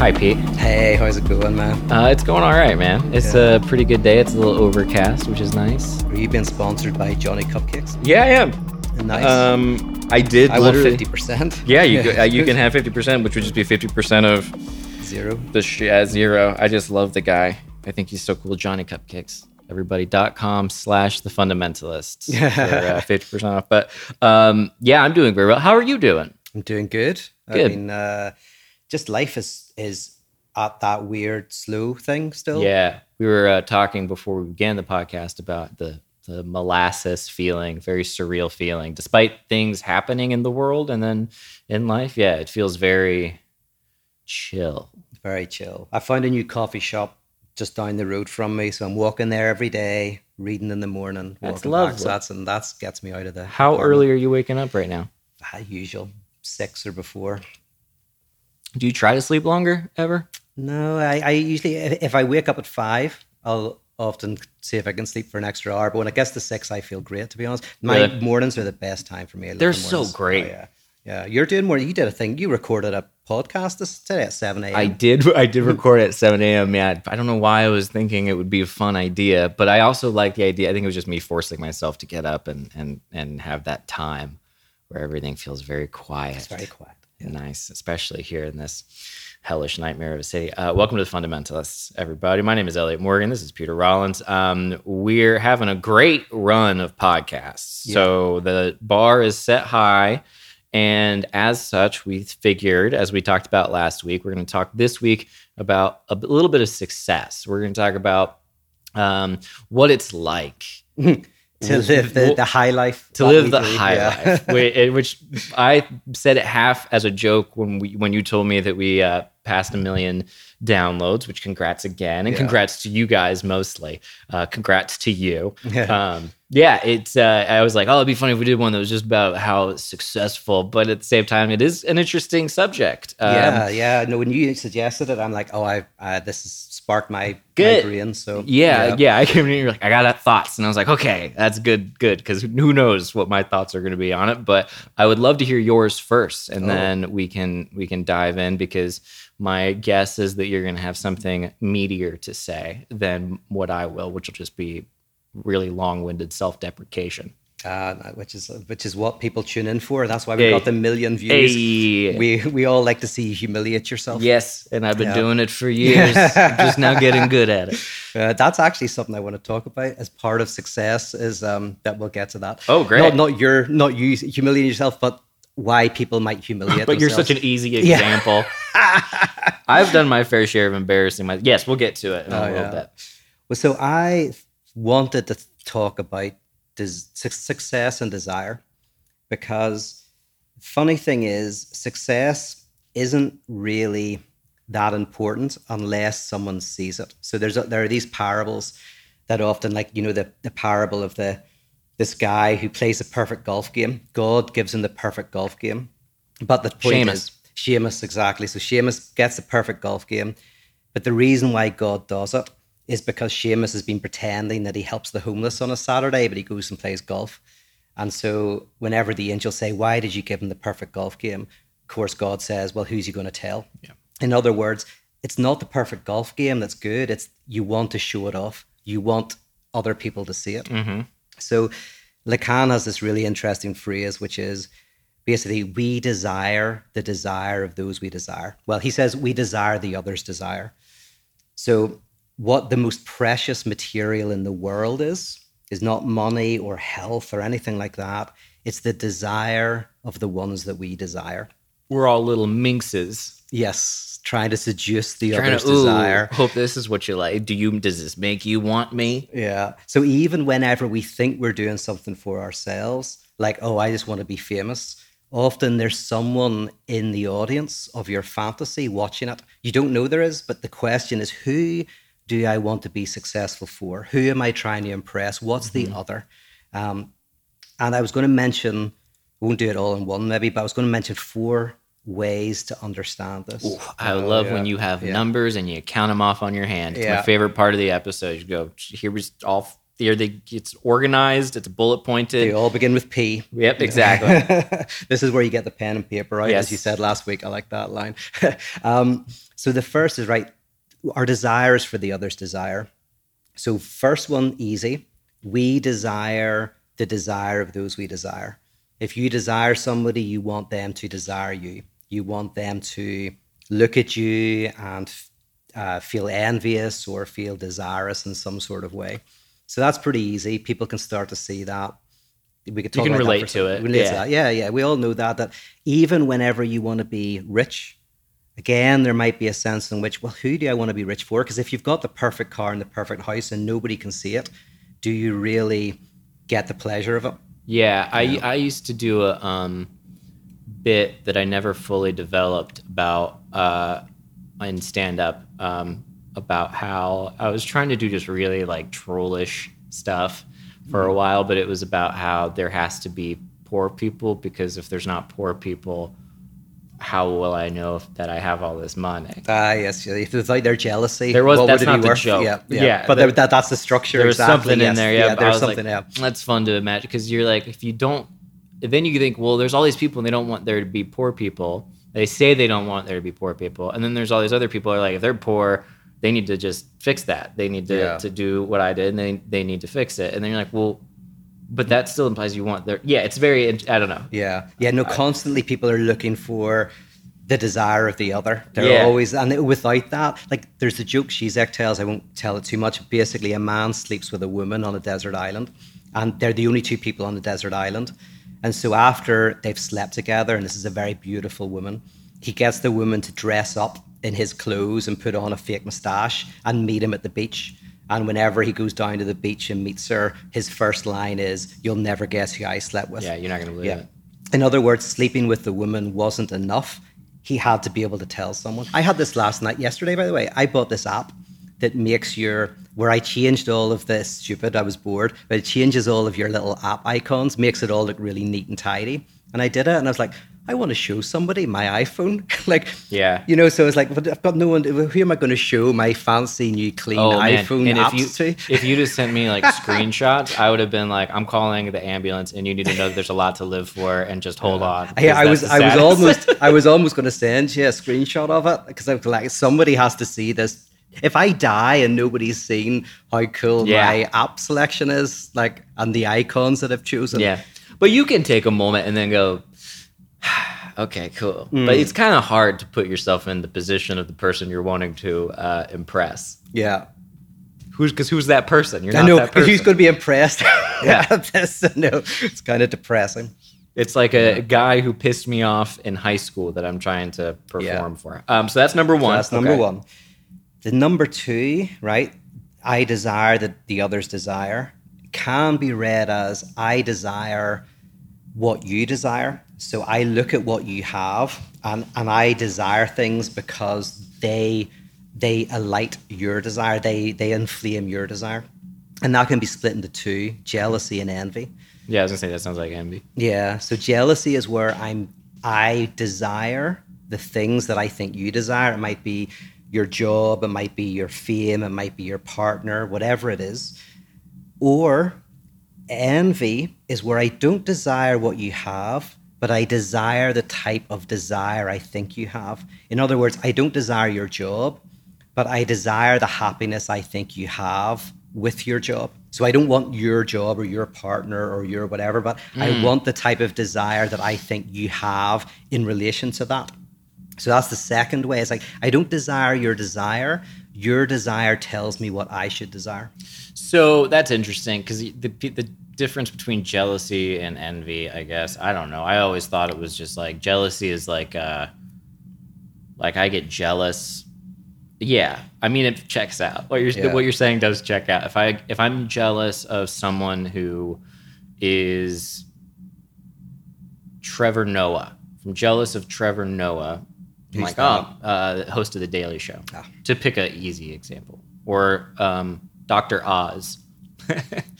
Hi, Pete. Hey, how's it going, man? It's going all right, man. It's a pretty good day. It's a little overcast, which is nice. Are you being sponsored by Johnny Cupcakes? Yeah, I am. Nice. I did. I want 50%. Yeah, you can have 50%, which would just be 50% of zero. Zero. I just love the guy. I think he's so cool. Johnny Cupcakes. everybody.com/thefundamentalists for 50% off. But yeah, I'm doing very well. How are you doing? I'm doing good. I mean, just life is at that weird slow thing still. Yeah. We were talking before we began the podcast about the molasses feeling, very surreal feeling, despite things happening in the world and then in life. Yeah, it feels very chill. Very chill. I found a new coffee shop just down the road from me, so I'm walking there every day, reading in the morning. That's lovely. So that's gets me out of the apartment. Early are you waking up right now? Usual 6 or before. Do you try to sleep longer ever? No, I usually, if I wake up at 5, I'll often see if I can sleep for an extra hour. But when it gets to 6, I feel great, to be honest. My mornings are the best time for me. They're so great. Oh, yeah. Yeah, you're doing more. You did a thing. You recorded a podcast today at 7 a.m. I did record at 7 a.m. Yeah, I don't know why I was thinking it would be a fun idea, but I also like the idea. I think it was just me forcing myself to get up and have that time where everything feels very quiet. It's very quiet. Yeah. Nice, especially here in this hellish nightmare of a city. Welcome to The Fundamentalists, everybody. My name is Elliot Morgan. This is Peter Rollins. We're having a great run of podcasts. Yeah. So the bar is set high. And as such, we figured, as we talked about last week, we're going to talk this week about a little bit of success. We're going to talk about what it's like to live the high life. To live the high life, which I said it half as a joke when you told me that we passed 1 million downloads, which congrats again. And congrats to you guys mostly. Congrats to you. Yeah, it's. I was like, oh, it'd be funny if we did one that was just about how successful, but at the same time, it is an interesting subject. Yeah. No, when you suggested it, I'm like, oh, this has sparked my brain. So yeah. I came in and you're like, I got thoughts, and I was like, okay, that's good, because who knows what my thoughts are going to be on it. But I would love to hear yours first, and then we can dive in, because my guess is that you're going to have something meatier to say than what I will, which will just be really long-winded self-deprecation, which is what people tune in for. That's why we got the 1 million views. Hey. We all like to see you humiliate yourself. Yes, and I've been doing it for years. I'm just now getting good at it. That's actually something I want to talk about as part of success. Is that we'll get to that. Oh, great! Not you humiliating yourself, but why people might humiliate. But you're such an easy example. Yeah. I've done my fair share of embarrassing myself. Yes, we'll get to it in a little bit. Well, so I wanted to talk about success and desire, because funny thing is, success isn't really that important unless someone sees it. So there are these parables that often, like, you know, the parable of this guy who plays a perfect golf game. God gives him the perfect golf game, but the point is Seamus, exactly. So Seamus gets the perfect golf game, but the reason why God does it is because Seamus has been pretending that he helps the homeless on a Saturday, but he goes and plays golf. And so whenever the angels say, why did you give him the perfect golf game? Of course, God says, well, who's he going to tell? Yeah. In other words, it's not the perfect golf game that's good. It's you want to show it off. You want other people to see it. Mm-hmm. So Lacan has this really interesting phrase, which is basically, we desire the desire of those we desire. Well, he says, we desire the other's desire. So what the most precious material in the world is not money or health or anything like that. It's the desire of the ones that we desire. We're all little minxes. Yes, trying to seduce the other's desire. Hope this is what you like. Does this make you want me? Yeah. So even whenever we think we're doing something for ourselves, like, oh, I just want to be famous, often there's someone in the audience of your fantasy watching it. You don't know there is, but the question is, who do I want to be successful for? Who am I trying to impress? What's the other? And I was going to mention, I won't do it all in one maybe, but I was going to mention 4 ways to understand this. Ooh, I love when you have numbers and you count them off on your hand. It's my favorite part of the episode. You go, here was all it's organized, it's bullet pointed. They all begin with P. Yep, exactly. This is where you get the pen and paper, right? Yes. As you said last week, I like that line. So the first is, right, our desire is for the other's desire. So first one, easy. We desire the desire of those we desire. If you desire somebody, you want them to desire you. You want them to look at you and feel envious or feel desirous in some sort of way. So that's pretty easy. People can start to see that. You can relate to it. We all know that even whenever you want to be rich, again, there might be a sense in which, well, who do I want to be rich for? Because if you've got the perfect car and the perfect house and nobody can see it, do you really get the pleasure of it? Yeah, I used to do a bit that I never fully developed about in stand-up about how I was trying to do just really like trollish stuff for a while, but it was about how there has to be poor people, because if there's not poor people, how will I know that I have all this money? Yes. If it was like their jealousy, that's not the joke. Yeah. But that's the structure. There's something in there. Yeah. There's something. Yeah. That's fun to imagine, because you're like, then you think, well, there's all these people and they don't want there to be poor people. They say they don't want there to be poor people. And then there's all these other people who are like, if they're poor, they need to just fix that. They need to do what I did, and they need to fix it. And then you're like, well, but that still implies you want there. Yeah, it's very, I don't know. Yeah, no, constantly people are looking for the desire of the other. They're always, and without that, like there's a joke Žižek tells, I won't tell it too much. Basically, a man sleeps with a woman on a desert island, and they're the only two people on the desert island. And so after they've slept together, and this is a very beautiful woman, he gets the woman to dress up in his clothes and put on a fake mustache and meet him at the beach. And whenever he goes down to the beach and meets her, his first line is, "You'll never guess who I slept with." Yeah, you're not going to believe it. In other words, sleeping with the woman wasn't enough. He had to be able to tell someone. I had this yesterday, by the way. I bought this app that makes where I changed all of this stupid, I was bored, but it changes all of your little app icons, makes it all look really neat and tidy. And I did it, and I was like, I want to show somebody my iPhone. So it's like, I've got no one. Who am I going to show my fancy new clean iPhone apps to? If you just sent me like screenshots, I would have been like, I'm calling the ambulance, and you need to know there's a lot to live for, and just hold on. I was almost going to send you a screenshot of it, because I was like, somebody has to see this. If I die and nobody's seen how cool my app selection is, like, and the icons that I've chosen, but you can take a moment and then go, okay, cool. Mm. But it's kind of hard to put yourself in the position of the person you're wanting to impress. Yeah. Who's that person? You're not that person. Who's going to be impressed? It's kind of depressing. It's like a guy who pissed me off in high school that I'm trying to perform for. So that's number one. The number two, right? I desire that the others desire, can be read as I desire what you desire. So I look at what you have, and I desire things because they alight your desire, they inflame your desire. And that can be split into two, jealousy and envy. Yeah, I was gonna say that sounds like envy. Yeah. So jealousy is where I desire the things that I think you desire. It might be your job, it might be your fame, it might be your partner, whatever it is. Or envy is where I don't desire what you have, but I desire the type of desire I think you have. In other words, I don't desire your job, but I desire the happiness I think you have with your job. So I don't want your job or your partner or your whatever, but I want the type of desire that I think you have in relation to that. So that's the second way. It's like, I don't desire your desire. Your desire tells me what I should desire. So that's interesting, because the difference between jealousy and envy, I guess, I don't know. I always thought it was just like jealousy is like I get jealous. Yeah, I mean, it checks out. What you're saying does check out. If I'm jealous of someone who is Trevor Noah, if I'm jealous of Trevor Noah, I'm like, host of The Daily Show, to pick an easy example, or Dr. Oz.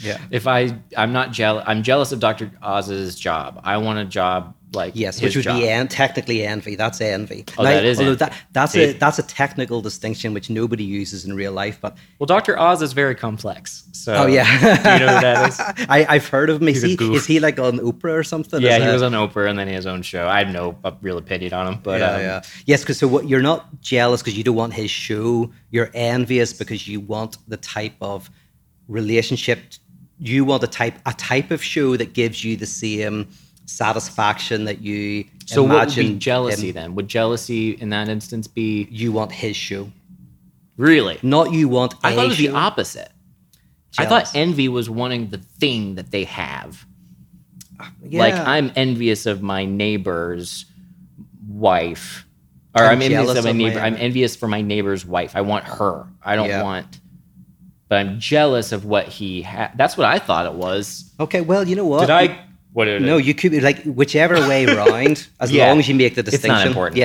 I'm jealous of Dr. Oz's job. I want a job like yes, which would job. Be technically envy. That's envy. Oh, now, that is envy. That's a technical distinction which nobody uses in real life. But well, Dr. Oz is very complex. So oh yeah, do you know who that is? I've heard of him. Is he like on Oprah or something? Yeah, he was on Oprah, and then he had his own show. I have no real opinion on him, but yes, because you're not jealous because you don't want his show. You're envious because you want the type of relationship. You want a type of show that gives you the same satisfaction that you so imagine. So what would be jealousy then? Would jealousy in that instance be... You want his show. Really? Not you want I thought it was show. The opposite. Jealous. I thought envy was wanting the thing that they have. Yeah. Like, I'm envious of my neighbor's wife. Or I'm envious of my neighbor. I'm envious for my neighbor's wife. I want her. I don't want... But I'm jealous of what he had. That's what I thought it was. Okay, well, you know what? You could be like whichever way around, as long as you make the distinction. It's not important.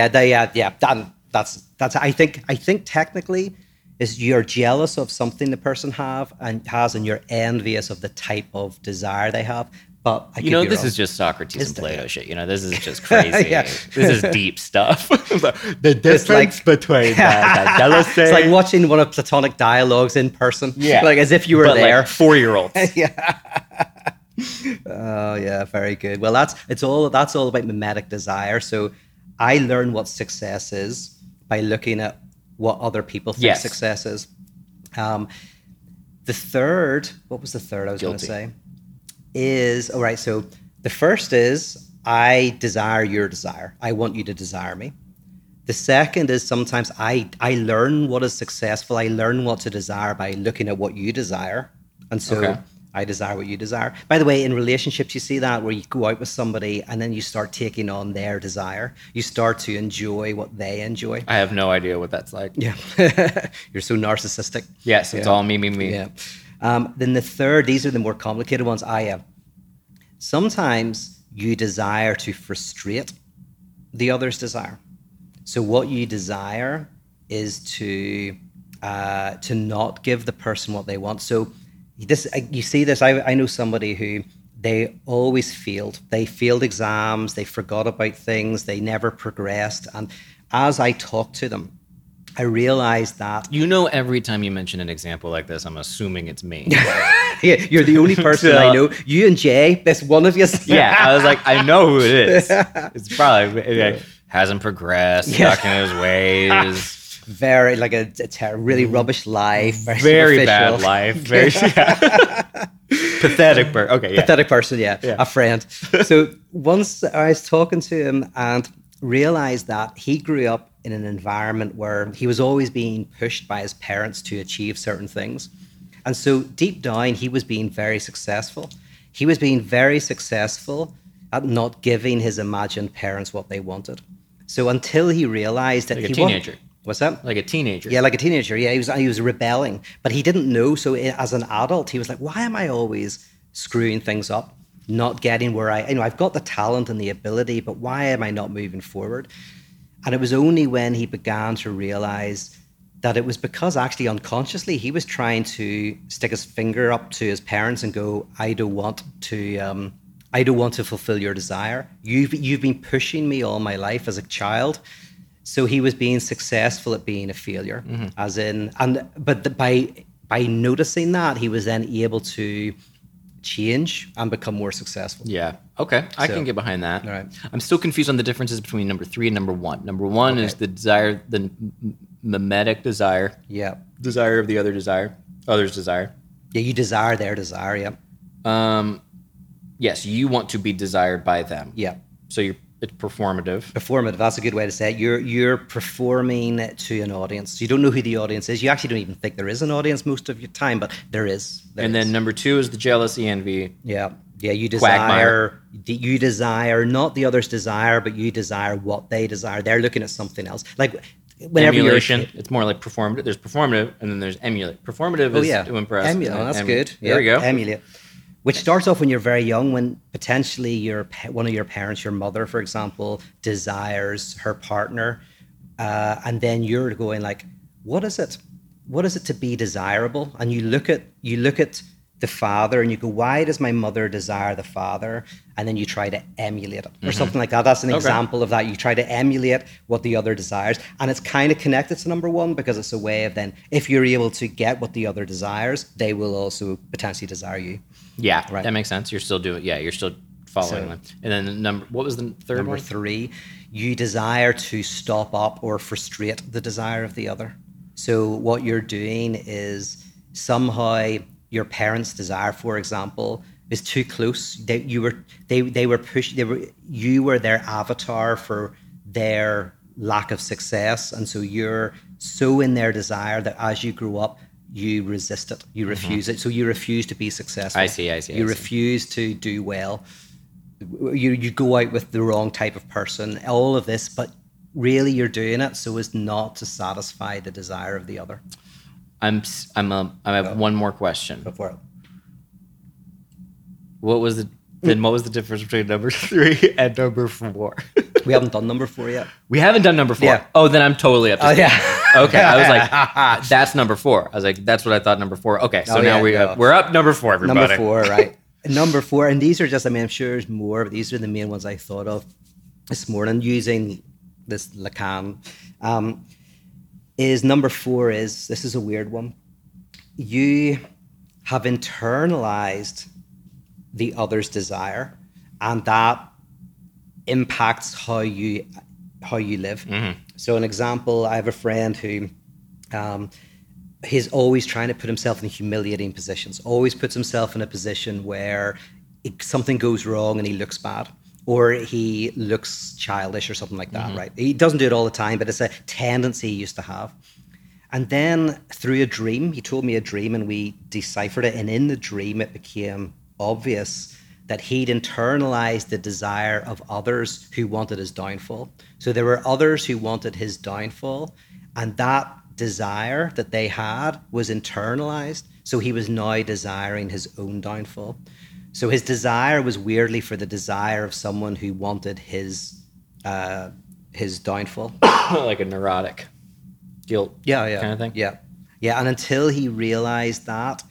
That's. I think technically, is you're jealous of something the person has, and you're envious of the type of desire they have. But I this is just Socrates and Plato shit. This is just crazy. This is deep stuff. The difference between the jealousy. It's like watching one of Platonic dialogues in person. Yeah. Like as if you were there. Like 4-year-olds. Oh yeah, very good. Well, that's all about mimetic desire. So I learn what success is by looking at what other people think success is. What was the third I was going to say? So the first is I desire your desire. I want you to desire me. The second is sometimes I learn what is successful. I learn what to desire by looking at what you desire. And so I desire what you desire. By the way, in relationships, you see that where you go out with somebody and then you start taking on their desire. You start to enjoy what they enjoy. I have no idea what that's like. Yeah. You're so narcissistic. Yes, it's all me, me, me. Yeah. Then the third, these are the more complicated ones. Sometimes you desire to frustrate the other's desire. So what you desire is to not give the person what they want. So this, you see this, I know somebody who they always failed. They failed exams. They forgot about things. They never progressed. And as I talked to them, I realized that... every time you mention an example like this, I'm assuming it's me. You're the only person I know. You and Jay, that's one of you. I was like, I know who it is. It's probably... hasn't progressed, stuck in his ways... Very, like a really rubbish life. Very bad life. Very pathetic person. Okay, yeah. Pathetic person, yeah. A friend. So once I was talking to him and realized that he grew up in an environment where he was always being pushed by his parents to achieve certain things. And so deep down, he was being very successful. He was being very successful at not giving his imagined parents what they wanted. So until he realized that What's that? Like a teenager. Yeah, like a teenager. Yeah, he was rebelling, but he didn't know. So as an adult, he was like, why am I always screwing things up, not getting where I've got the talent and the ability, but why am I not moving forward? And it was only when he began to realize that it was because actually unconsciously he was trying to stick his finger up to his parents and go, I don't want to fulfill your desire. You've been pushing me all my life as a child. So he was being successful at being a failure, by noticing that, he was then able to change and become more successful. Yeah. Okay. I can get behind that. All right. I'm still confused on the differences between number 3 and number 1. Number 1 is the desire, the mimetic desire. Yeah. Desire of the other's desire. Yeah. You desire their desire. Yeah. Yes. You want to be desired by them. Yeah. So it's performative. Performative. That's a good way to say it. You're performing to an audience. You don't know who the audience is. You actually don't even think there is an audience most of your time, but there is. Then number 2 is the jealousy, envy. Yeah. Yeah. You desire. Quagmire. You desire not the other's desire, but you desire what they desire. They're looking at something else. Like whenever emulation. It's more like performative. There's performative, and then there's emulate. Performative is to impress. Emulate. That's good. There we go. Emulate. Which starts off when you're very young, when potentially one of your parents, your mother, for example, desires her partner. And then you're going like, what is it? What is it to be desirable? And you look at the father, and you go, why does my mother desire the father? And then you try to emulate it or something like that. That's an example of that. You try to emulate what the other desires. And it's kind of connected to number one, because it's a way of then, if you're able to get what the other desires, they will also potentially desire you. Yeah, right? That makes sense. You're still doing, yeah, you're still following them. And then what was the third one? Number three, you desire to stop up or frustrate the desire of the other. So what you're doing is somehow your parents' desire, for example, is too close. You were their avatar for their lack of success, and so you're so in their desire that as you grow up, you resist it, you refuse it. So you refuse to be successful. I see. You refuse to do well. You go out with the wrong type of person. All of this, but really, you're doing it so as not to satisfy the desire of the other. I have one more question. Go for it. What was the difference between number three and number four? We haven't done number four yet. Yeah. Oh, then I'm totally up to speed. Yeah. Okay. I was like, that's number four. I was like, that's what I thought number four. Okay. So we're up number four, everybody. Number four, right. Number four. And these are just, I mean, I'm sure there's more, but these are the main ones I thought of this morning using this Lacan. Is number four is, this is a weird one, you have internalized the other's desire, and that impacts how you live. Mm-hmm. So an example, I have a friend who he's always trying to put himself in humiliating positions, always puts himself in a position where something goes wrong and he looks bad. Or he looks childish or something like that, right? He doesn't do it all the time, but it's a tendency he used to have. And then through a dream, he told me a dream and we deciphered it. And in the dream, it became obvious that he'd internalized the desire of others who wanted his downfall. So there were others who wanted his downfall, and that desire that they had was internalized. So he was now desiring his own downfall. So his desire was weirdly for the desire of someone who wanted his downfall. Like a neurotic guilt kind of thing. Yeah. And until he realized that,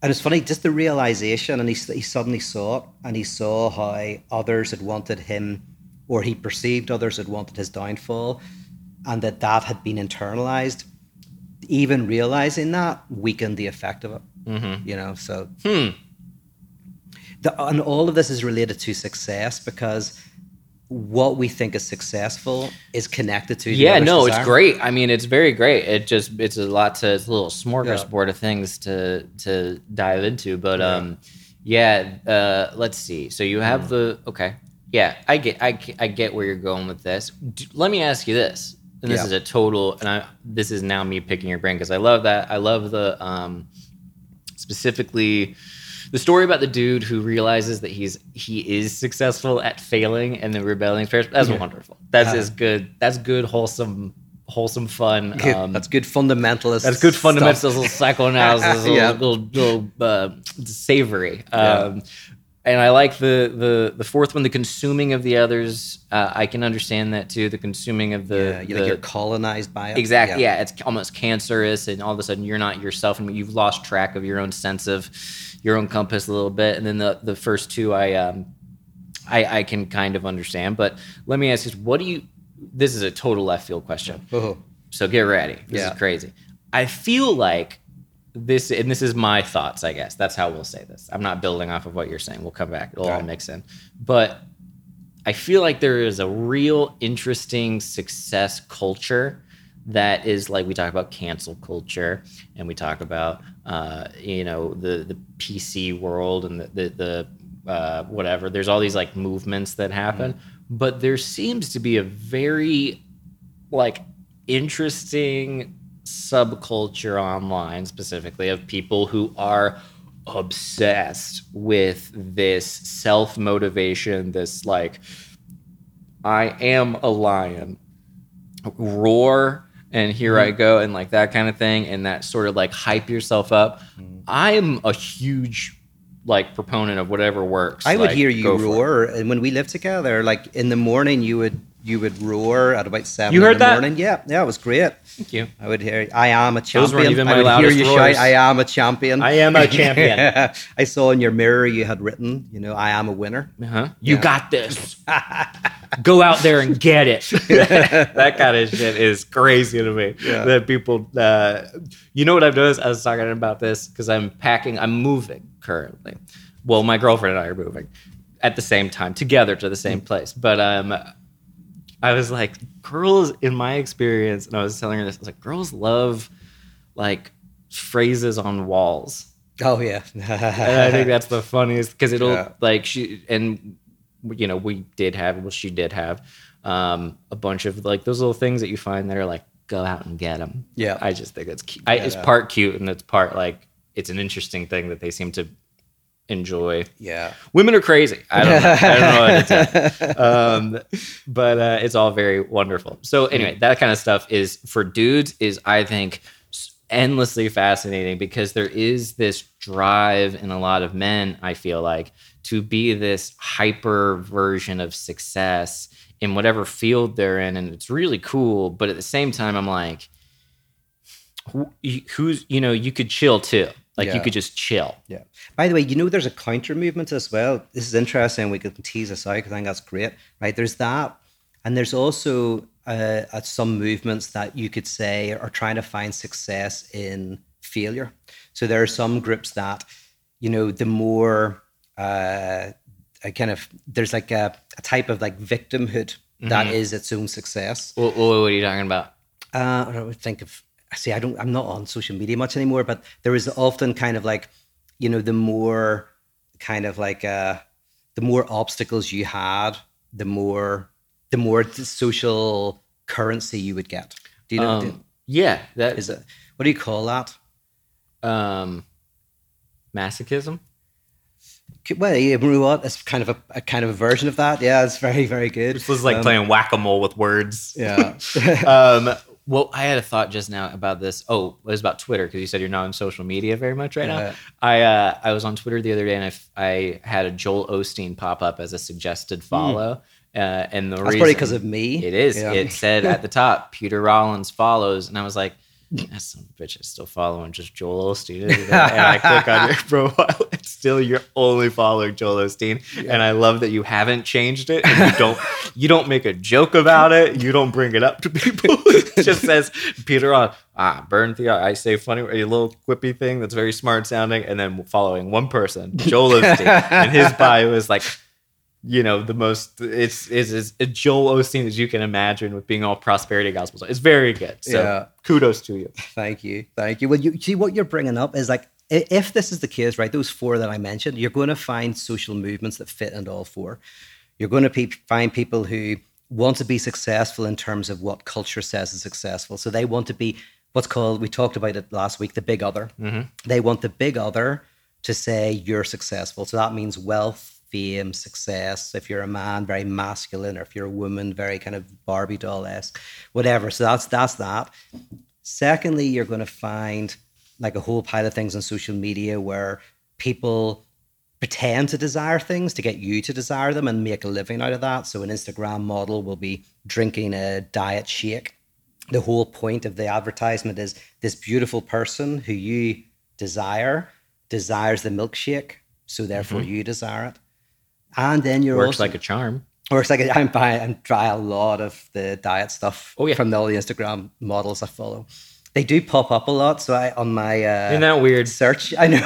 and it's funny, just the realization, and he suddenly saw it, and he saw how others had wanted him, or he perceived others had wanted his downfall, and that had been internalized. Even realizing that weakened the effect of it, so... And all of this is related to success, because what we think is successful is connected to desire. It's great. I mean, it's very great. It's a little smorgasbord of things to dive into. But let's see. So you have I get where you're going with this. Let me ask you this, and this is a total. This is now me picking your brain, because I love that. I love the specifically. The story about the dude who realizes that he is successful at failing and then rebelling. That's wonderful. That's as good. That's good, wholesome fun. That's good fundamentalist. That's good fundamentalist psychoanalysis. Little savory. And I like the fourth one, the consuming of the others. I can understand that too. The consuming of you're colonized by it. Exactly. Yeah, it's almost cancerous, and all of a sudden you're not yourself, and you've lost track of your own sense of your own compass a little bit. And then the first two, I can kind of understand. But let me ask you, this is a total left field question. Oh. So get ready. This is crazy. I feel like. This is my thoughts, I guess. That's how we'll say this. I'm not building off of what you're saying. We'll come back. It'll all mix in. But I feel like there is a real interesting success culture that is, like, we talk about cancel culture, and we talk about the PC world and the whatever. There's all these, like, movements that happen, but there seems to be a very, like, interesting subculture online, specifically of people who are obsessed with this self-motivation, this, like, I am a lion, roar, and here I go, and, like, that kind of thing, and that sort of, like, hype yourself up. I'm a huge, like, proponent of whatever works. I would hear you roar, and when we lived together, like, in the morning, you would you would roar at about 7 you heard in the morning. That? Yeah, it was great. Thank you. I would hear, I am a champion. Those weren't even my loudest roars. I would hear you shout, I am a champion. I am a champion. I saw in your mirror you had written, you know, I am a winner. Uh-huh. You got this. Go out there and get it. That kind of shit is crazy to me. Yeah. That people, you know what I've noticed? I was talking about this because I'm packing, I'm moving currently. Well, my girlfriend and I are moving at the same time, together to the same place. But I was like, girls, in my experience, and I was telling her this, I was like, girls love like phrases on walls. Oh, yeah. And I think that's the funniest because it'll like she, and you know, we did have, well, she did have a bunch of like those little things that you find that are like, go out and get them. Yeah. I just think it's cute. It's part cute and it's part like, it's an interesting thing that they seem to enjoy. Yeah, women are crazy. I don't know what to say. But it's all very wonderful. So anyway, that kind of stuff is for dudes is I think endlessly fascinating because there is this drive in a lot of men, I feel like, to be this hyper version of success in whatever field they're in, and it's really cool. But at the same time, I'm like, who's, you know, you could chill too. Like, you could just chill. Yeah. By the way, you know, there's a counter movement as well. This is interesting. We can tease this out because I think that's great, right? There's that. And there's also some movements that you could say are trying to find success in failure. So there are some groups that, you know, the more there's like a type of like victimhood that is its own success. What are you talking about? I would think of, see, I'm not on social media much anymore, but there is often kind of like, you know, the more kind of like, the more obstacles you had, the more social currency you would get. Do you know? Yeah. That is it. What do you call that? Masochism. Well, you know what? It's kind of a kind of a version of that. Yeah, it's very, very good. This was like playing whack-a-mole with words. Yeah. Well, I had a thought just now about this. Oh, it was about Twitter because you said you're not on social media very much right now. I was on Twitter the other day and I had a Joel Osteen pop up as a suggested follow. And the That's probably because of me. It is. Yeah. It said at the top, Peter Rollins follows. And I was like, that son of a bitch is still following just Joel Osteen. And I click on your profile. It's still you're only following Joel Osteen. Yeah. And I love that you haven't changed it. And you don't make a joke about it. You don't bring it up to people. It just says Peter on burn the I say funny a little quippy thing that's very smart sounding. And then following one person, Joel Osteen. And his bio is like, you know, the most it's a Joel Osteen as you can imagine with being all prosperity gospels. It's very good. So kudos to you. Thank you. Well, you see what you're bringing up is like, if this is the case, right, those four that I mentioned, you're going to find social movements that fit into all four. You're going to find people who want to be successful in terms of what culture says is successful. So they want to be what's called, we talked about it last week, the big other. Mm-hmm. They want the big other to say you're successful. So that means wealth, fame, success. If you're a man, very masculine, or if you're a woman, very kind of Barbie doll-esque, whatever. So that's that. Secondly, you're going to find like a whole pile of things on social media where people pretend to desire things to get you to desire them and make a living out of that. So an Instagram model will be drinking a diet shake. The whole point of the advertisement is this beautiful person who you desire desires the milkshake, so therefore you desire it. And then you're works also, like a charm. Works like a, I try a lot of the diet stuff from all the Instagram models I follow. They do pop up a lot. So I on my isn't that weird search? I know.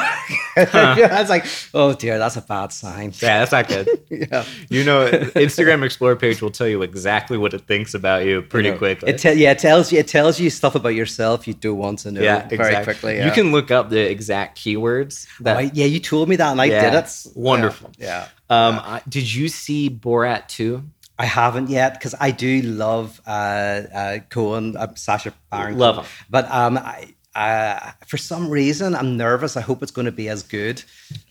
I was like, oh dear, that's a bad sign. Yeah, that's not good. You know, Instagram Explorer page will tell you exactly what it thinks about you pretty quickly. It tells you stuff about yourself you do want to know very quickly. Yeah. You can look up the exact keywords. You told me that and I did it. Wonderful. Yeah. Did you see Borat 2? I haven't yet because I do love Cohen, Sasha Baron Cohen. Love him. But I for some reason, I'm nervous. I hope it's going to be as good.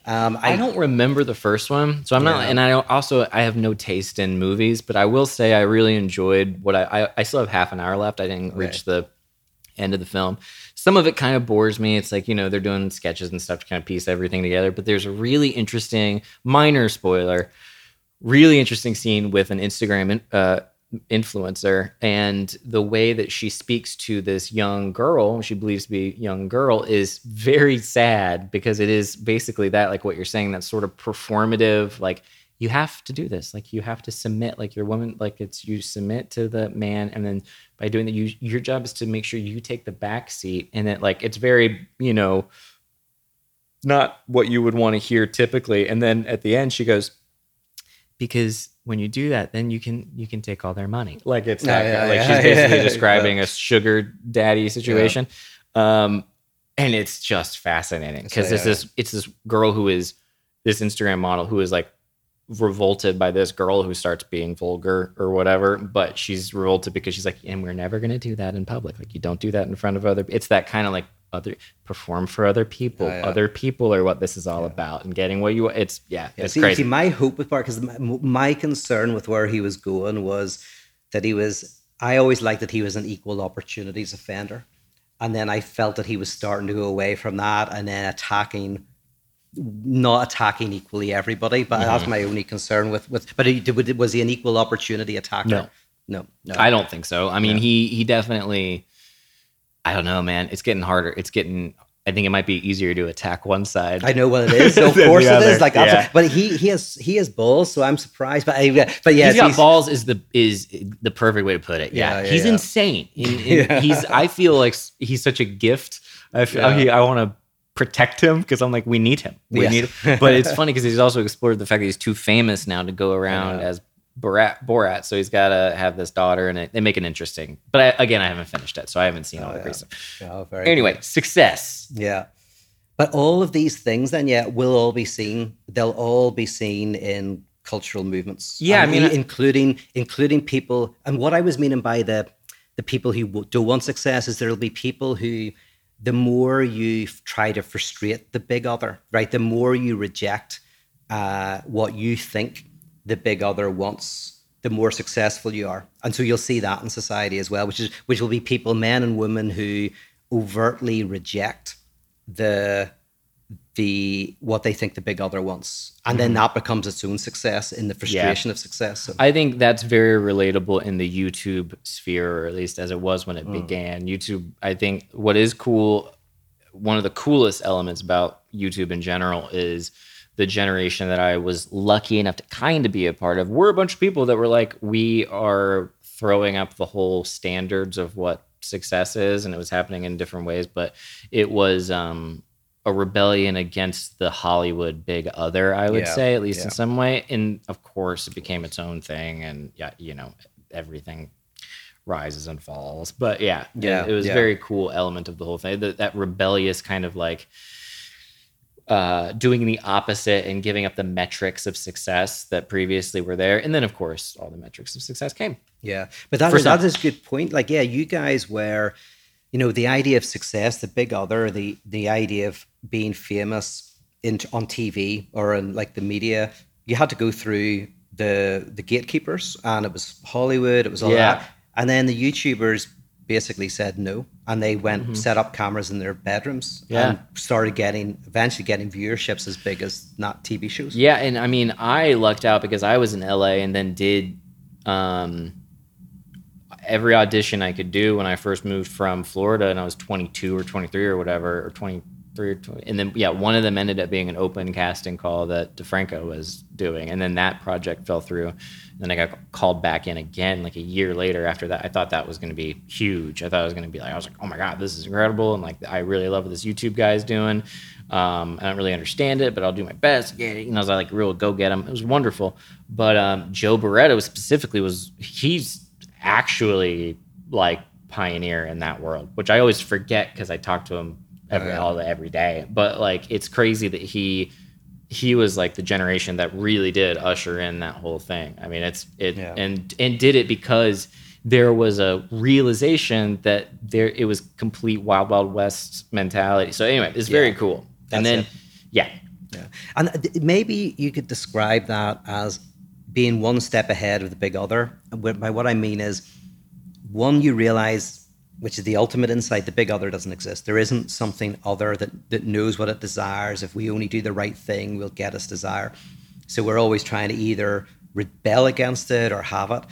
I don't remember the first one. So I'm not, and I have no taste in movies, but I will say I really enjoyed what I still have half an hour left. I didn't reach the end of the film. Some of it kind of bores me. It's like, you know, they're doing sketches and stuff to kind of piece everything together. But there's a really interesting, minor spoiler, really interesting scene with an Instagram influencer, and the way that she speaks to this young girl, she believes to be a young girl, is very sad, because it is basically that, like what you're saying, that sort of performative, like, you have to do this, like you have to submit, like your woman, like it's, you submit to the man, and then by doing that, your job is to make sure you take the back seat. And it, like, it's very, you know, not what you would want to hear typically. And then at the end she goes, because when you do that, then you can take all their money. Like, it's not she's basically describing a sugar daddy situation. Yeah. And it's just fascinating, because it's this girl who is this Instagram model who is like revolted by this girl who starts being vulgar or whatever, but she's revolted because she's like, and we're never going to do that in public. Like, you don't do that in front of other. It's that kind of like perform for other people. Oh, yeah. Other people are what this is all about, and getting what you want. It's crazy. See, my hope with Bart, because my concern with where he was going was that I always liked that he was an equal opportunities offender. And then I felt that he was starting to go away from that and then not attacking equally everybody. But that's my only concern with but was he an equal opportunity attacker? No. I don't think so. I mean, he definitely... I don't know, man. It's getting harder. I think it might be easier to attack one side. I know what it is. So of course it is. Like, but he has balls. So I'm surprised. But he's got balls is the perfect way to put it. Yeah. He's insane. I feel like he's such a gift. I want to protect him, because I'm like, we need him. We need him. But it's funny because he's also explored the fact that he's too famous now to go around as Borat, so he's got to have this daughter, and they make it interesting. But I haven't finished it, so I haven't seen all the research. Oh, anyway, good. Success. Yeah. But all of these things then, will all be seen. They'll all be seen in cultural movements. Yeah, and I mean... Including people... And what I was meaning by the people who don't want success is there'll be people who... The more you try to frustrate the big other, right? The more you reject what you think the big other wants, the more successful you are. And so you'll see that in society as well, which will be people, men and women, who overtly reject the what they think the big other wants. And then that becomes its own success in the frustration of success. So. I think that's very relatable in the YouTube sphere, or at least as it was when it began. YouTube, I think what is cool, one of the coolest elements about YouTube in general is the generation that I was lucky enough to kind of be a part of. We're a bunch of people that were like, we are throwing up the whole standards of what success is, and it was happening in different ways, but it was a rebellion against the Hollywood big other, I would say, at least in some way. And of course it became its own thing, and everything rises and falls. But it was a very cool element of the whole thing, that rebellious kind of like, doing the opposite and giving up the metrics of success that previously were there. And then, of course, all the metrics of success came. Yeah. But that is a good point. Like, you guys were, the idea of success, the big other, the idea of being famous on TV or in like the media, you had to go through the gatekeepers, and it was Hollywood, it was all that. And then the YouTubers basically said no, and they went set up cameras in their bedrooms and started eventually getting viewerships as big as not TV shows. Yeah, and I mean, I lucked out because I was in LA and then did every audition I could do when I first moved from Florida, and I was 22 or 23 or whatever, or 23 or 20, and then one of them ended up being an open casting call that DeFranco was doing, and then that project fell through. Then I got called back in again like a year later after that. I thought that was going to be huge. I thought it was going to be like, I was like, oh my God, this is incredible. And like, I really love what this YouTube guy's doing. I don't really understand it, but I'll do my best. Yeah, I was like, real go get him. It was wonderful. But Joe Beretto specifically he's actually like pioneer in that world, which I always forget because I talk to him every day. But like, it's crazy that he was like the generation that really did usher in that whole thing. I mean, and did it because there was a realization that it was complete wild, wild west mentality. So anyway, it's very cool. And then, And maybe you could describe that as being one step ahead of the big other. By what I mean is, one, you realize, which is the ultimate insight, the big other doesn't exist. There isn't something other that knows what it desires. If we only do the right thing, we'll get its desire. So we're always trying to either rebel against it or have it.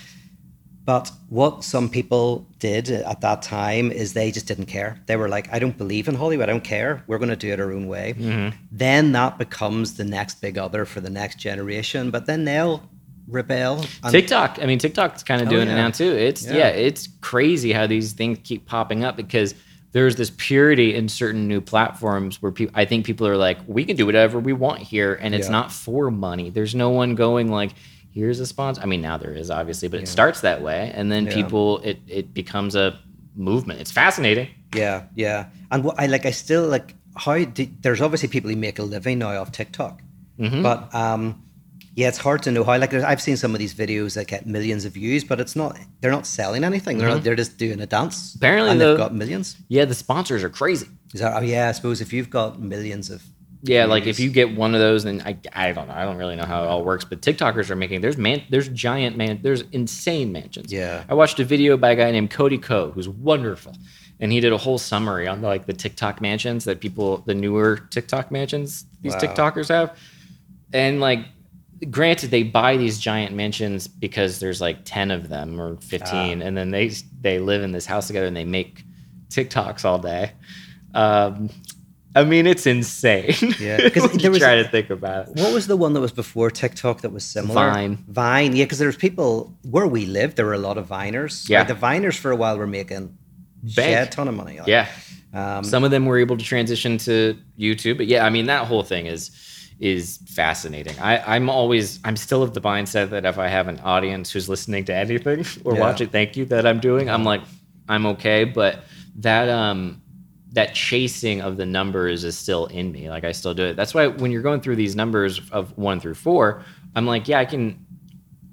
But what some people did at that time is they just didn't care. They were like, I don't believe in Hollywood. I don't care. We're going to do it our own way. Mm-hmm. Then that becomes the next big other for the next generation. But then they'll rebel. TikTok. I mean, TikTok's kind of doing it now too. It's crazy how these things keep popping up because there's this purity in certain new platforms where I think people are like, we can do whatever we want here. And it's not for money. There's no one going like, here's a sponsor. I mean, now there is obviously, but it starts that way. And then people, it becomes a movement. It's fascinating. Yeah. Yeah. And what there's obviously people who make a living now off TikTok, but, it's hard to know how, I've seen some of these videos that get millions of views, but they're not selling anything. They're not, they're just doing a dance. Apparently and they've got millions. Yeah. The sponsors are crazy. I suppose if you've got millions of, if you get one of those, then I don't know. I don't really know how it all works, but TikTokers are making, there's insane mansions. Yeah. I watched a video by a guy named Cody Ko, who's wonderful. And he did a whole summary on the TikTok mansions that the newer TikTok mansions these TikTokers have. And granted, they buy these giant mansions because there's 10 of them or 15. And then they live in this house together and they make TikToks all day. I mean, it's insane. Yeah, because try to think about it. What was the one that was before TikTok that was similar? Vine. Yeah, because there was people where we lived. There were a lot of Viners. Yeah, the Viners for a while were making a ton of money. Some of them were able to transition to YouTube. But that whole thing is fascinating. I'm still of the mindset that if I have an audience who's listening to anything or watching, thank you that I'm doing, I'm okay, but that that chasing of the numbers is still in me. I still do it. That's why when you're going through these numbers of 1 through 4, I'm like, yeah,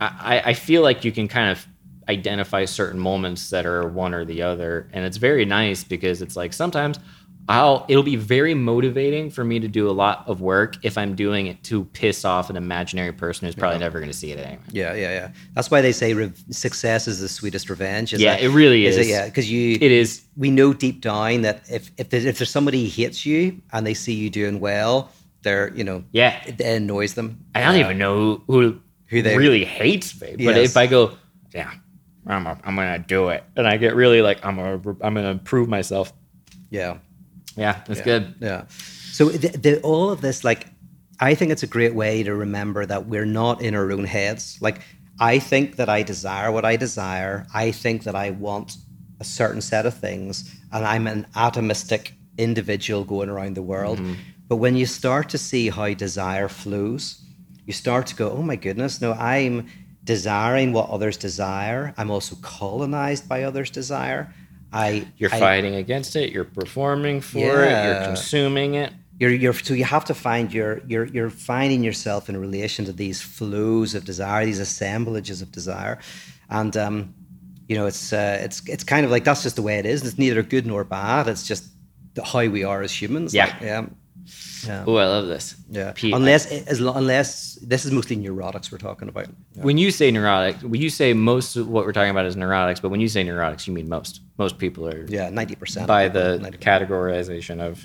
I feel like you can kind of identify certain moments that are one or the other. And it's very nice because it's sometimes it'll be very motivating for me to do a lot of work if I'm doing it to piss off an imaginary person who's probably never going to see it anyway. Yeah. That's why they say success is the sweetest revenge. It really is. Because it is. We know deep down that if there's somebody who hates you and they see you doing well, it annoys them. I don't even know who they really hates me. But if I go, I'm going to do it, and I get really I'm going to improve myself. Yeah. Yeah, that's good. Yeah. So all of this, I think it's a great way to remember that we're not in our own heads. I think that I desire what I desire. I think that I want a certain set of things, and I'm an atomistic individual going around the world. Mm-hmm. But when you start to see how desire flows, you start to go, oh my goodness, no, I'm desiring what others desire. I'm also colonized by others' desire. You're fighting against it. You're performing for it. You're consuming it. So you have to find you're finding yourself in relation to these flows of desire, these assemblages of desire, and it's kind of that's just the way it is. It's neither good nor bad. It's just how we are as humans. Yeah. Yeah. Oh, I love this. Yeah. Unless this is mostly neurotics we're talking about. Yeah. When you say neurotic, you say most of what we're talking about is neurotics, but when you say neurotics, you mean most. Most people are 90% by the 90%. Categorization of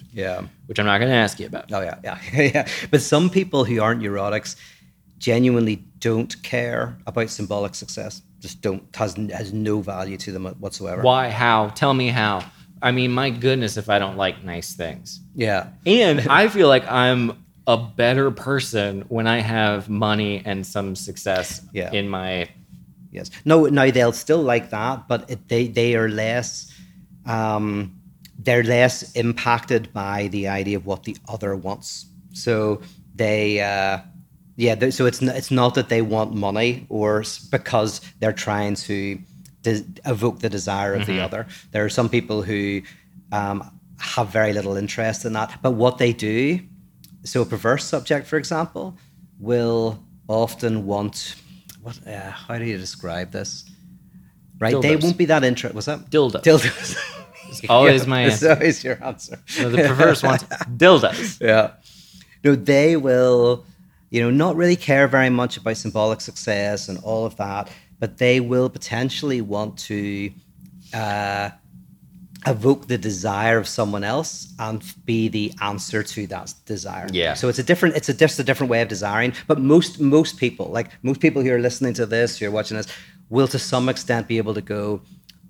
which I'm not going to ask you about. Oh yeah. But some people who aren't neurotics genuinely don't care about symbolic success. Just has no value to them whatsoever. Why? How? Tell me how. I mean, my goodness, if I don't like nice things. Yeah. And I feel like I'm a better person when I have money and some success in my... Yes. No, they'll still like that, but they are less... they're less impacted by the idea of what the other wants. So they... so it's not that they want money or because they're trying to... evoke the desire of the other. There are some people who have very little interest in that, but what they do, so a perverse subject, for example, will often want, how do you describe this? Right? Dildos. They won't be that interested. Was that? Dildos. It's always my answer. It's always your answer. So the perverse wants dildos. Yeah. No, they will, not really care very much about symbolic success and all of that, but they will potentially want to evoke the desire of someone else and be the answer to that desire. Yeah. So it's just a different way of desiring. But most people who are listening to this, who are watching this, will to some extent be able to go,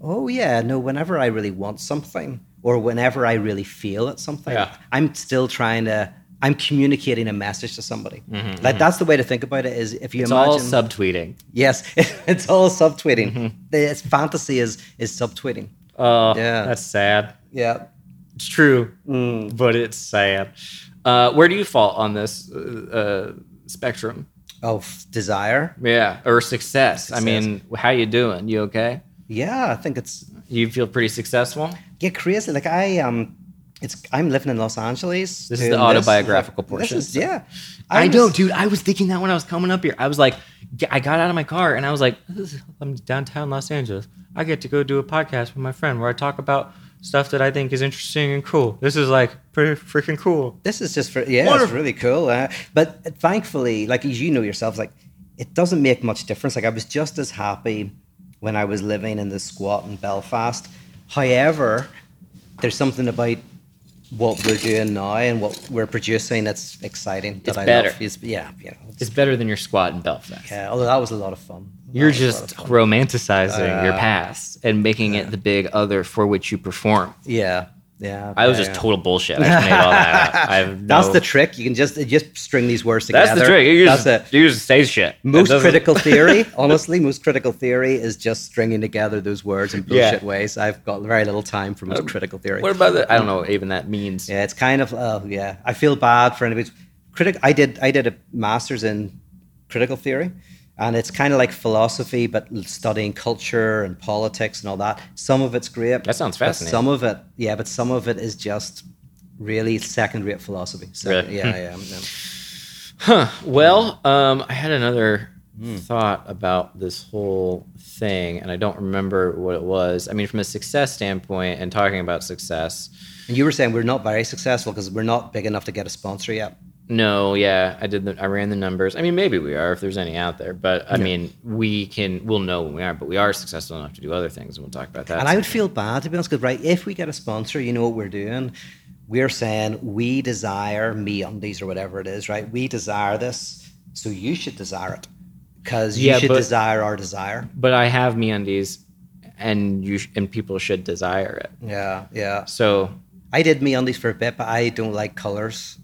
oh yeah, no, whenever I really want something or whenever I really feel at something, yeah. I'm still trying to, I'm communicating a message to somebody. Mm-hmm, like that's the way to think about it is if you it's imagine. It's all subtweeting. Yes, it's all subtweeting. Mm-hmm. It's fantasy is subtweeting. Oh, yeah. That's sad. Yeah. It's true, but it's sad. Where do you fall on this spectrum? Oh, desire? Yeah, or success. I mean, how you doing? You okay? Yeah, I think it's... You feel pretty successful? Yeah, crazy. Like I'm living in Los Angeles. This is the autobiographical portion. This is, yeah. I know, dude. I was thinking that when I was coming up here. I was like, I got out of my car and I was like, I'm downtown Los Angeles. I get to go do a podcast with my friend where I talk about stuff that I think is interesting and cool. This is like pretty freaking cool. This is just, it's really cool. But thankfully, like you know yourself, like it doesn't make much difference. Like I was just as happy when I was living in the squat in Belfast. However, there's something about what we're doing now and what we're producing that's exciting. It's better. It's better than your squat in Belfast. Yeah, although that was a lot of fun. You're just romanticizing your past and making it the big other for which you perform. Yeah. Yeah. I was just total bullshit. I just made all that up. That's the trick. You can just string these words together. That's the trick. You just say shit. Most critical theory, honestly, is just stringing together those words in bullshit ways. I've got very little time for most critical theory. What about that? I don't know what even that means. Yeah, it's kind of, I feel bad for anybody. I did a master's in critical theory. And it's kind of like philosophy, but studying culture and politics and all that. Some of it's great. That sounds fascinating. But some of it is just really second-rate philosophy. So, really? Yeah. Huh. Well, I had another thought about this whole thing, and I don't remember what it was. I mean, from a success standpoint and talking about success. And you were saying we're not very successful because we're not big enough to get a sponsor yet. No, yeah, I ran the numbers. I mean, maybe we are if there's any out there, but I mean, we'll know when we are, but we are successful enough to do other things, and we'll talk about that. And I would feel bad, to be honest, because if we get a sponsor, you know what we're doing? We're saying we desire MeUndies or whatever it is, right? We desire this, so you should desire it because you should desire our desire. But I have MeUndies, and and people should desire it. Yeah, yeah. So I did MeUndies for a bit, but I don't like colors.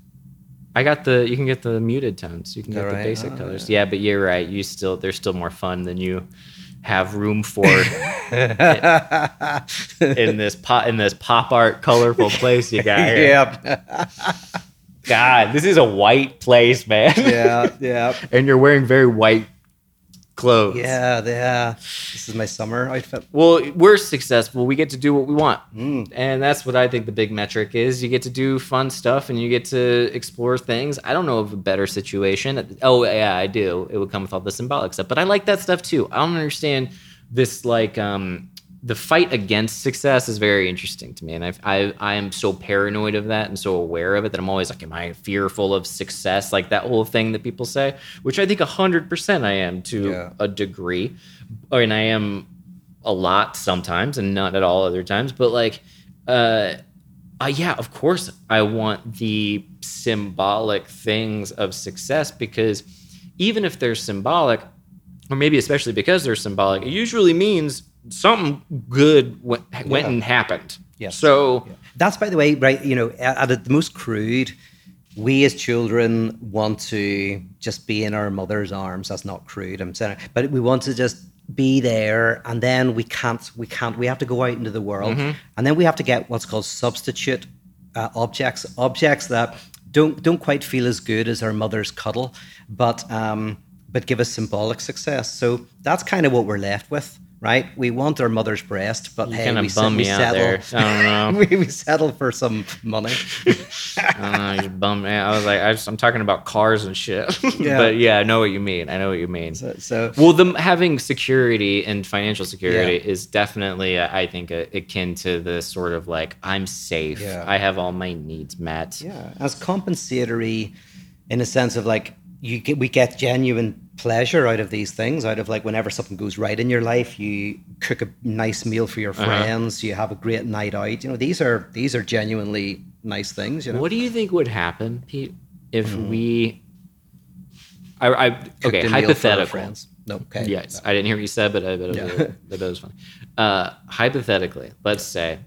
You can get the muted tones. You can get the basic colors. Yeah, but you're right. They're still more fun than you have room for in this pop art colorful place you got here. Yep. God, this is a white place, man. Yeah. And you're wearing very white clothes. Yeah. This is my summer outfit. Well, we're successful. We get to do what we want. And that's what I think the big metric is. You get to do fun stuff and you get to explore things. I don't know of a better situation. Oh, yeah, I do. It would come with all the symbolic stuff. But I like that stuff, too. I don't understand this, like, the fight against success is very interesting to me. And I am so paranoid of that and so aware of it that I'm always like, am I fearful of success? Like that whole thing that people say, which I think 100% I am to a degree. I mean, I am a lot sometimes and not at all other times. But like, of course I want the symbolic things of success because even if they're symbolic, or maybe especially because they're symbolic, it usually means something good went and happened. Yes. So that's, by the way, right, you know, at the most crude, we as children want to just be in our mother's arms. That's not crude, I'm saying. But we want to just be there, and then we have to go out into the world. Mm-hmm. And then we have to get what's called substitute objects that don't quite feel as good as our mother's cuddle, but give us symbolic success. So that's kind of what we're left with. Right, we want our mother's breast, but hey, we settle. I don't know. we settle for some money. I don't know, you bum me out. I was like, I'm talking about cars and shit. Yeah. But yeah, I know what you mean. So, having security and financial security is definitely, I think, akin to the sort of like I'm safe. Yeah. I have all my needs met. Yeah, as compensatory, in a sense of like. We get genuine pleasure out of these things, out of like whenever something goes right in your life, you cook a nice meal for your friends, you have a great night out. You know, these are genuinely nice things. You know? What do you think would happen, Pete, if we Okay, hypothetical. No, okay. Yes, no. I didn't hear what you said, but I bet it was funny. Hypothetically, let's say,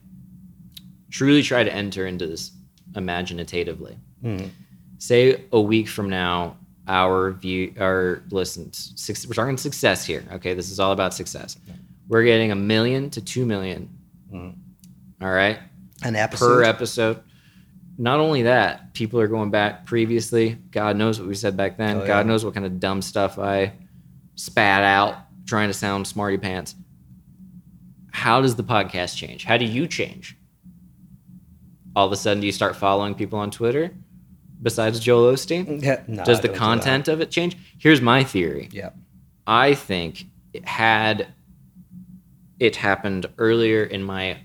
truly try to enter into this imaginatively. Mm. Say a week from now, we're talking success here. Okay, this is all about success. We're getting 1 million to 2 million. Mm. All right, an episode per episode. Not only that, people are going back previously. God knows what we said back then. Oh, yeah. God knows what kind of dumb stuff I spat out trying to sound smarty pants. How does the podcast change? How do you change? All of a sudden, do you start following people on Twitter besides Joel Osteen? Yeah, no, does the content of it change? Here's my theory. Yeah, I think had it happened earlier in my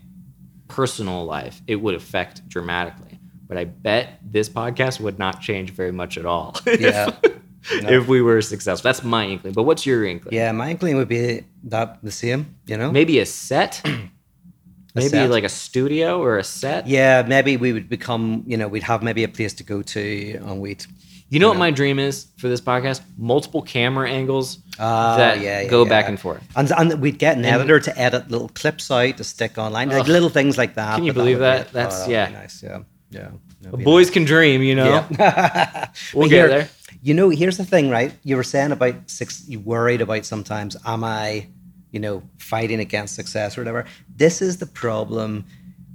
personal life, it would affect dramatically. But I bet this podcast would not change very much at all. Yeah. If we were successful. That's my inkling. But what's your inkling? Yeah, my inkling would be the same, you know? Maybe a set? Like a studio or a set? Yeah, maybe we would become, we'd have maybe a place to go to and we'd... You know what my dream is for this podcast? Multiple camera angles that go back and forth. And we'd get an editor to edit little clips out to stick online, like little things like that. Can you believe that? That'd be nice, yeah. Yeah, boys can dream, Yeah. We'll get there. Here's the thing, right? You were saying about you worried about sometimes, am I, fighting against success or whatever? This is the problem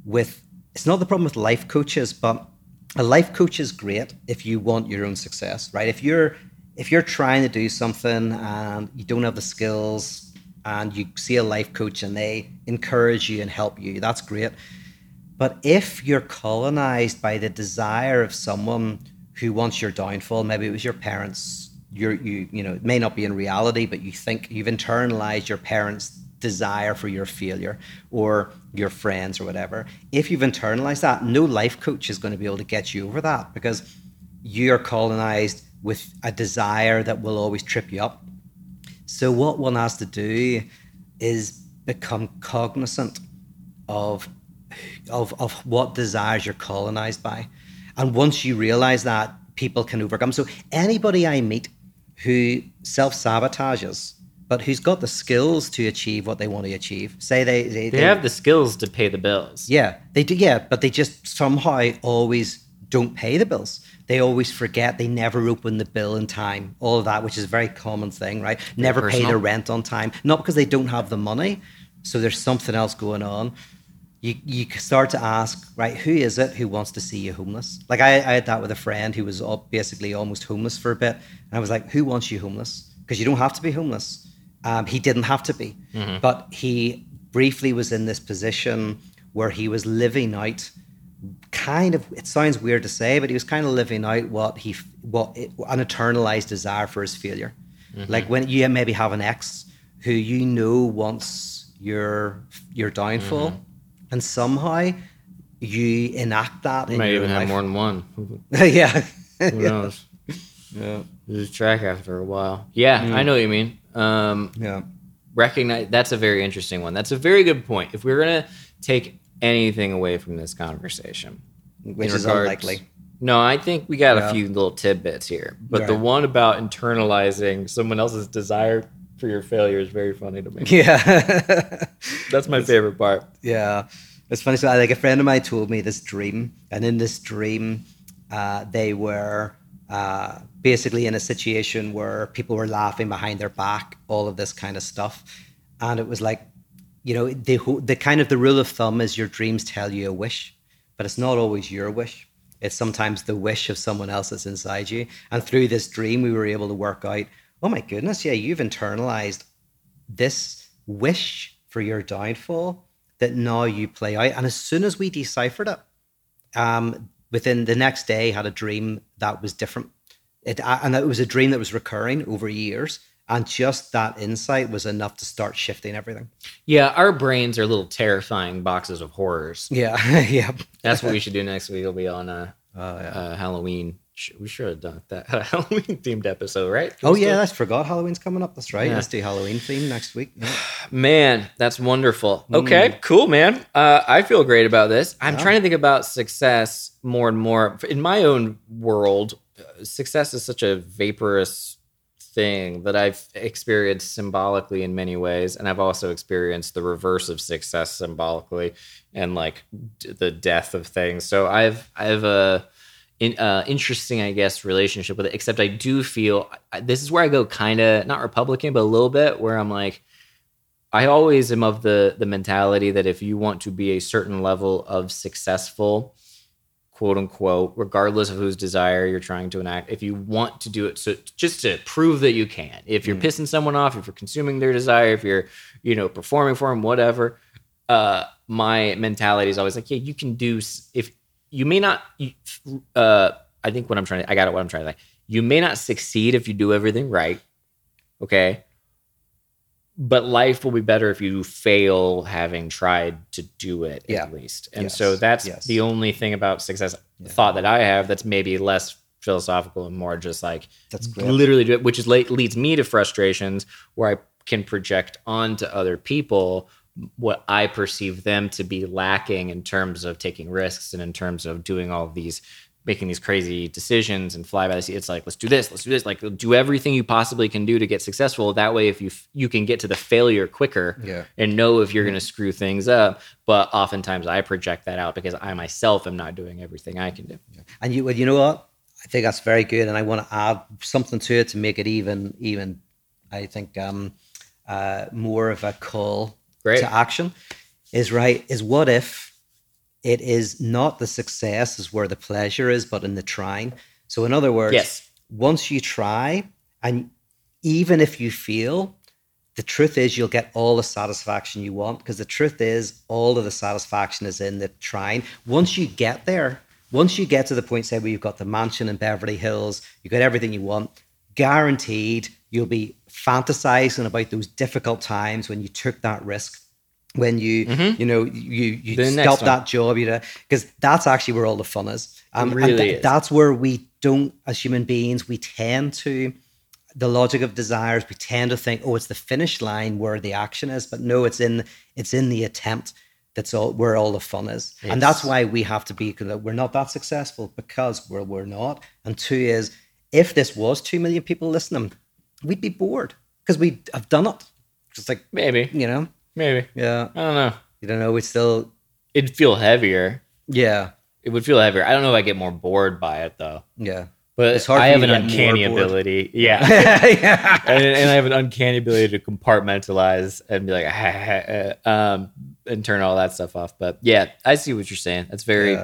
with, it's not the problem with life coaches, but a life coach is great if you want your own success, right? If you're trying to do something and you don't have the skills and you see a life coach and they encourage you and help you, that's great. But if you're colonized by the desire of someone who wants your downfall, maybe it was your parents, it may not be in reality, but you think you've internalized your parents' desire for your failure or your friends or whatever. If you've internalized that, no life coach is going to be able to get you over that because you're colonized with a desire that will always trip you up. So what one has to do is become cognizant of what desires you're colonized by. And once you realize that, people can overcome. So anybody I meet who self-sabotages, but who's got the skills to achieve what they want to achieve, say they have the skills to pay the bills. Yeah, they do. Yeah, but they just somehow always don't pay the bills. They always forget. They never open the bill in time. All of that, which is a very common thing, right? Never pay their rent on time. Not because they don't have the money. So there's something else going on. You start to ask, right, who is it who wants to see you homeless? Like I had that with a friend who was basically almost homeless for a bit. And I was like, who wants you homeless? Because you don't have to be homeless. He didn't have to be. Mm-hmm. But he briefly was in this position where he was living out kind of, it sounds weird to say, but he was kind of living out an internalized desire for his failure. Mm-hmm. Like when you maybe have an ex who wants your downfall. Mm-hmm. And somehow you enact that. You might even have more than one. Yeah. Who knows? Yeah. Lose track after a while. Yeah, I know what you mean. Yeah. Recognize that's a very interesting one. That's a very good point. If we're gonna take anything away from this conversation, which is unlikely. No, I think we got a few little tidbits here, but the one about internalizing someone else's desire for your failure is very funny to me. Yeah. That's my favorite part. Yeah. It's funny. So a friend of mine told me this dream, and in this dream, they were basically in a situation where people were laughing behind their back, all of this kind of stuff. And it was like, the kind of the rule of thumb is your dreams tell you a wish, but it's not always your wish. It's sometimes the wish of someone else that's inside you. And through this dream, we were able to work out, oh my goodness, yeah, you've internalized this wish for your downfall that now you play out. And as soon as we deciphered it, within the next day, I had a dream that was different. And it was a dream that was recurring over years. And just that insight was enough to start shifting everything. Yeah, our brains are little terrifying boxes of horrors. Yeah, yeah. That's what we should do next week. It'll be on Halloween. We should have done that Halloween-themed episode, right? I forgot Halloween's coming up. That's right. Yeah. Let's do Halloween theme next week. Yeah. Man, that's wonderful. Okay, cool, man. I feel great about this. I'm trying to think about success more and more. In my own world, success is such a vaporous thing that I've experienced symbolically in many ways. And I've also experienced the reverse of success symbolically and like the death of things. So I have an interesting, I guess, relationship with it, except I do feel this is where I go kind of not Republican, but a little bit where I'm like, I always am of the mentality that if you want to be a certain level of successful, quote unquote, regardless of whose desire you're trying to enact, if you want to do it, so just to prove that you can, if you're pissing someone off, if you're consuming their desire, if you're, you know, performing for them, whatever, my mentality is always like, yeah, you can do, if you may not, I think what I'm trying to, I got it, what I'm trying to say. You may not succeed if you do everything right. Okay. But life will be better if you fail having tried to do it at least. And so that's the only thing about success thought that I have that's maybe less philosophical and more just like that's literally do it, which is leads me to frustrations where I can project onto other people what I perceive them to be lacking in terms of taking risks and in terms of doing all of these, making these crazy decisions and fly by the seat. It's like, let's do this. Like, do everything you possibly can do to get successful. That way, if you can get to the failure quicker and know if you're going to screw things up. But oftentimes I project that out because I myself am not doing everything I can do. Yeah. And you know what? I think that's very good. And I want to add something to it to make it even I think, more of a call to action is what if it is not the success is where the pleasure is, but in the trying. So in other words, once you try, and even if you fail, the truth is you'll get all the satisfaction you want, because the truth is all of the satisfaction is in the trying. Once you get there, once you get to the point, say, where you've got the mansion in Beverly Hills, you've got everything you want, guaranteed you'll be fantasizing about those difficult times when you took that risk, when you, you know, you stopped that job, you know, because that's actually where all the fun is. It really is. That's where we don't, as human beings, we tend to, the logic of desires, we tend to think, oh, it's the finish line where the action is, but no, it's in the attempt. That's all where all the fun is. Yes. And that's why we have to be, we're not that successful because we're not. And two is, if this was 2 million people listening, we'd be bored because we have done it. Just like, maybe, you know. Maybe. Yeah. I don't know. You don't know. It'd feel heavier. Yeah. It would feel heavier. I don't know if I get more bored by it, though. Yeah. But it's hard. I have an uncanny ability. Yeah. Yeah. And I have an uncanny ability to compartmentalize and be like, and turn all that stuff off. But yeah, I see what you're saying. That's very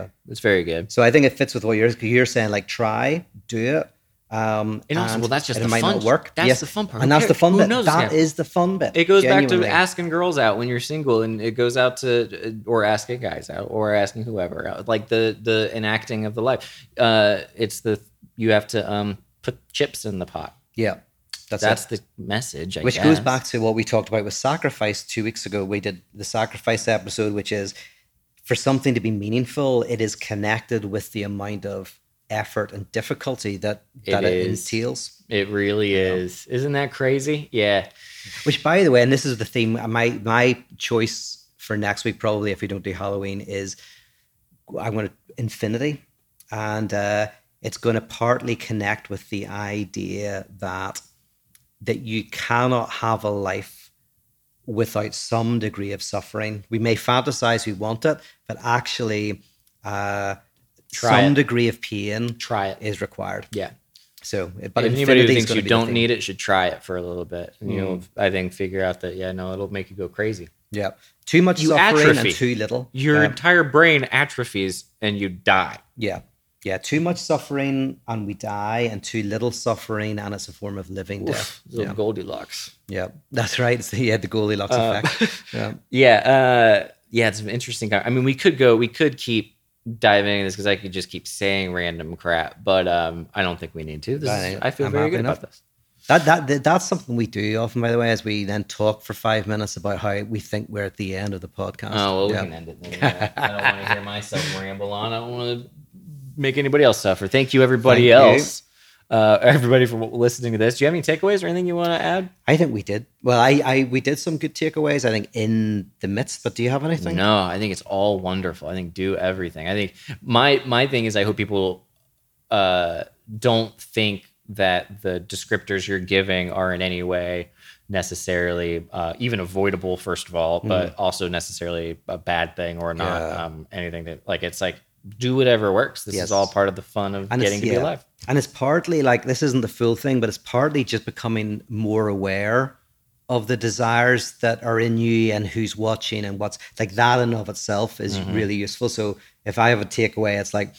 good. So I think it fits with what you're saying, like try, do it. And also, that's just the fun work. That's the fun part. And that's the fun bit. That is the fun bit. It goes back to asking girls out when you're single, and it goes out to, or asking guys out, or asking whoever out. Like the enacting of the life. It's you have to put chips in the pot. Yeah, that's the message. Which goes back to what we talked about with sacrifice 2 weeks ago. We did the sacrifice episode, which is for something to be meaningful, it is connected with the amount of effort and difficulty that it entails. It really is. Isn't that crazy? Yeah. Which, by the way, and this is the theme, my choice for next week, probably, if we don't do Halloween, is I'm going to infinity. And it's going to partly connect with the idea that you cannot have a life without some degree of suffering. We may fantasize we want it, but actually, degree of pain is required. Yeah. So, but if anybody who thinks you don't need it should try it for a little bit. And you'll, I think, figure out that, it'll make you go crazy. Yeah. Too much suffering atrophy. And too little. Your entire brain atrophies and you die. Yeah. Yeah. Too much suffering and we die, and too little suffering and it's a form of living death. Goldilocks. Yeah. That's right. So, the Goldilocks effect. It's an interesting guy. I mean, we could keep diving into this because I could just keep saying random crap, but I don't think we need to. I feel very good about this. That's something we do often, by the way, as we then talk for 5 minutes about how we think we're at the end of the podcast. Oh, well, we can end it then. Yeah. I don't want to hear myself ramble on. I don't want to make anybody else suffer. Thank you, everybody else. Everybody for listening to this. Do you have any takeaways or anything you want to add? I think we did. Well, we did some good takeaways, I think, in the midst, but do you have anything? No, I think it's all wonderful. I think do everything. I think my thing is I hope people don't think that the descriptors you're giving are in any way necessarily even avoidable, first of all, but also necessarily a bad thing or not anything that, like, it's like, do whatever works. This is all part of the fun of getting to be alive. And it's partly like, this isn't the full thing, but it's partly just becoming more aware of the desires that are in you and who's watching and what's like that in of itself is really useful. So if I have a takeaway, it's like,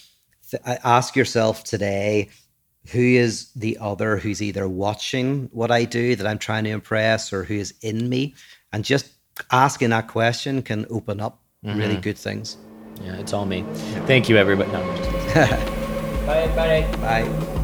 ask yourself today, who is the other who's either watching what I do that I'm trying to impress or who is in me? And just asking that question can open up really good things. Yeah, it's all me. Thank you, everybody. No, bye. Bye. Bye.